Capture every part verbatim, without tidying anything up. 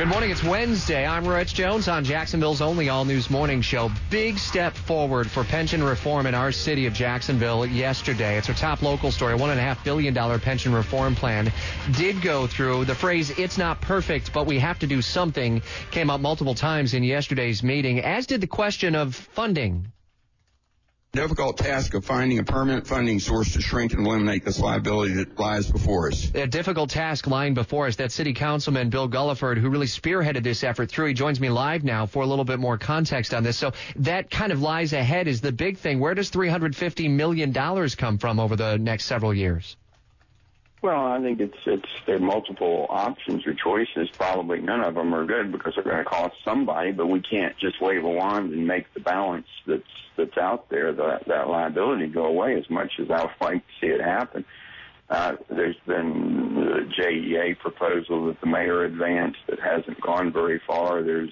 Good morning. It's Wednesday. I'm Rich Jones on Jacksonville's only all-news morning show. Big step forward for pension reform in our city of Jacksonville yesterday. It's our top local story. A one point five billion dollars pension reform plan did go through. The phrase, it's not perfect, but we have to do something, came up multiple times in yesterday's meeting, as did the question of funding. The difficult task of finding a permanent funding source to shrink and eliminate this liability that lies before us. A difficult task lying before us. That City Councilman Bill Gulliford, who really spearheaded this effort through, he joins me live now for a little bit more context on this. So that kind of lies ahead is the big thing. Where does three hundred fifty million dollars come from over the next several years? Well, I think it's it's there are multiple options or choices. Probably none of them are good because they're going to cost somebody, but we can't just wave a wand and make the balance that's that's out there, that that liability, go away, as much as I would like to see it happen. Uh, there's been the J E A proposal that the mayor advanced that hasn't gone very far. There's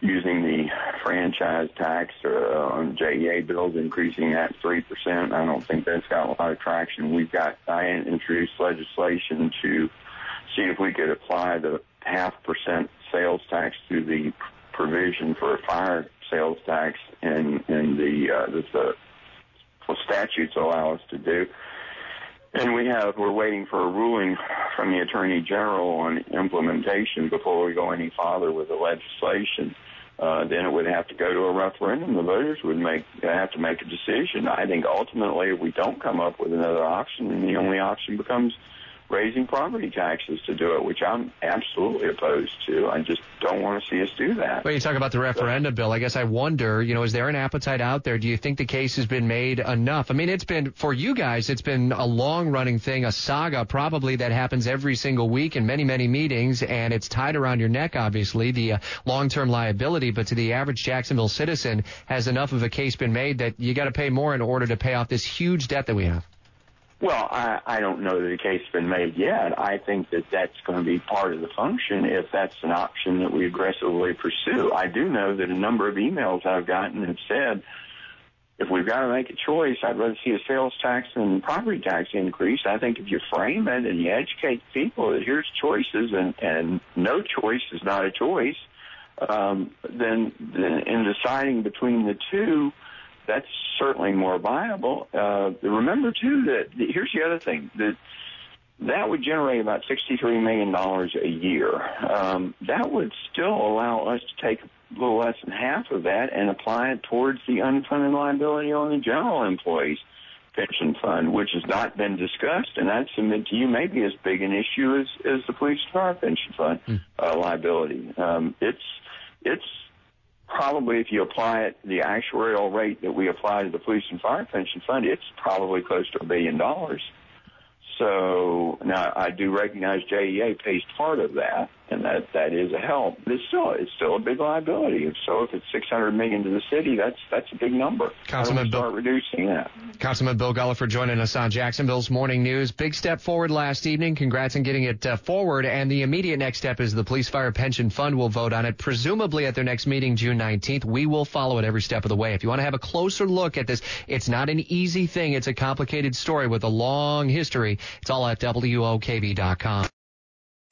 using the franchise tax uh, on J E A bills, increasing that three percent. I don't think that's got a lot of traction. We've got, I introduced legislation to see if we could apply the half percent sales tax to the provision for a fire sales tax and, and the, uh, that the well, statutes allow us to do. And we have, we're waiting for a ruling from the Attorney General on implementation before we go any farther with the legislation. Uh, then it would have to go to a referendum. The voters would make have to make a decision. I think ultimately if we don't come up with another option, then the only option becomes raising property taxes to do it, which I'm absolutely opposed to. I just don't want to see us do that. Well, you talk about the referendum, Bill. I guess I wonder, you know, is there an appetite out there? Do you think the case has been made enough? I mean, it's been, for you guys, it's been a long-running thing, a saga probably that happens every single week in many, many meetings, and it's tied around your neck, obviously, the uh, long-term liability. But to the average Jacksonville citizen, has enough of a case been made that you got to pay more in order to pay off this huge debt that we have? Well, I, I don't know that the case has been made yet. I think that that's going to be part of the function if that's an option that we aggressively pursue. I do know that a number of emails I've gotten have said, if we've got to make a choice, I'd rather see a sales tax and property tax increase. I think if you frame it and you educate people that here's choices and, and no choice is not a choice, um, then, then in deciding between the two, that's certainly more viable. Uh, remember, too, that the, here's the other thing, that that would generate about sixty-three million dollars a year. Um, that would still allow us to take a little less than half of that and apply it towards the unfunded liability on the general employees' pension fund, which has not been discussed, and I'd submit to you maybe as big an issue as, as the police and fire pension fund uh, liability. Um, it's it's... Probably if you apply it, the actuarial rate that we apply to the police and fire pension fund, it's probably close to a billion dollars. So now I do recognize J E A pays part of that, and that, that is a help. But it's still it's still a big liability. So if it's six hundred million dollars to the city, that's that's a big number. Councilman Bill, start reducing that. Councilman Bill Gulliford joining us on Jacksonville's Morning News. Big step forward last evening. Congrats on getting it uh, forward. And the immediate next step is the Police Fire Pension Fund will vote on it, presumably at their next meeting June nineteenth. We will follow it every step of the way. If you want to have a closer look at this, it's not an easy thing. It's a complicated story with a long history. It's all at W O K V dot com.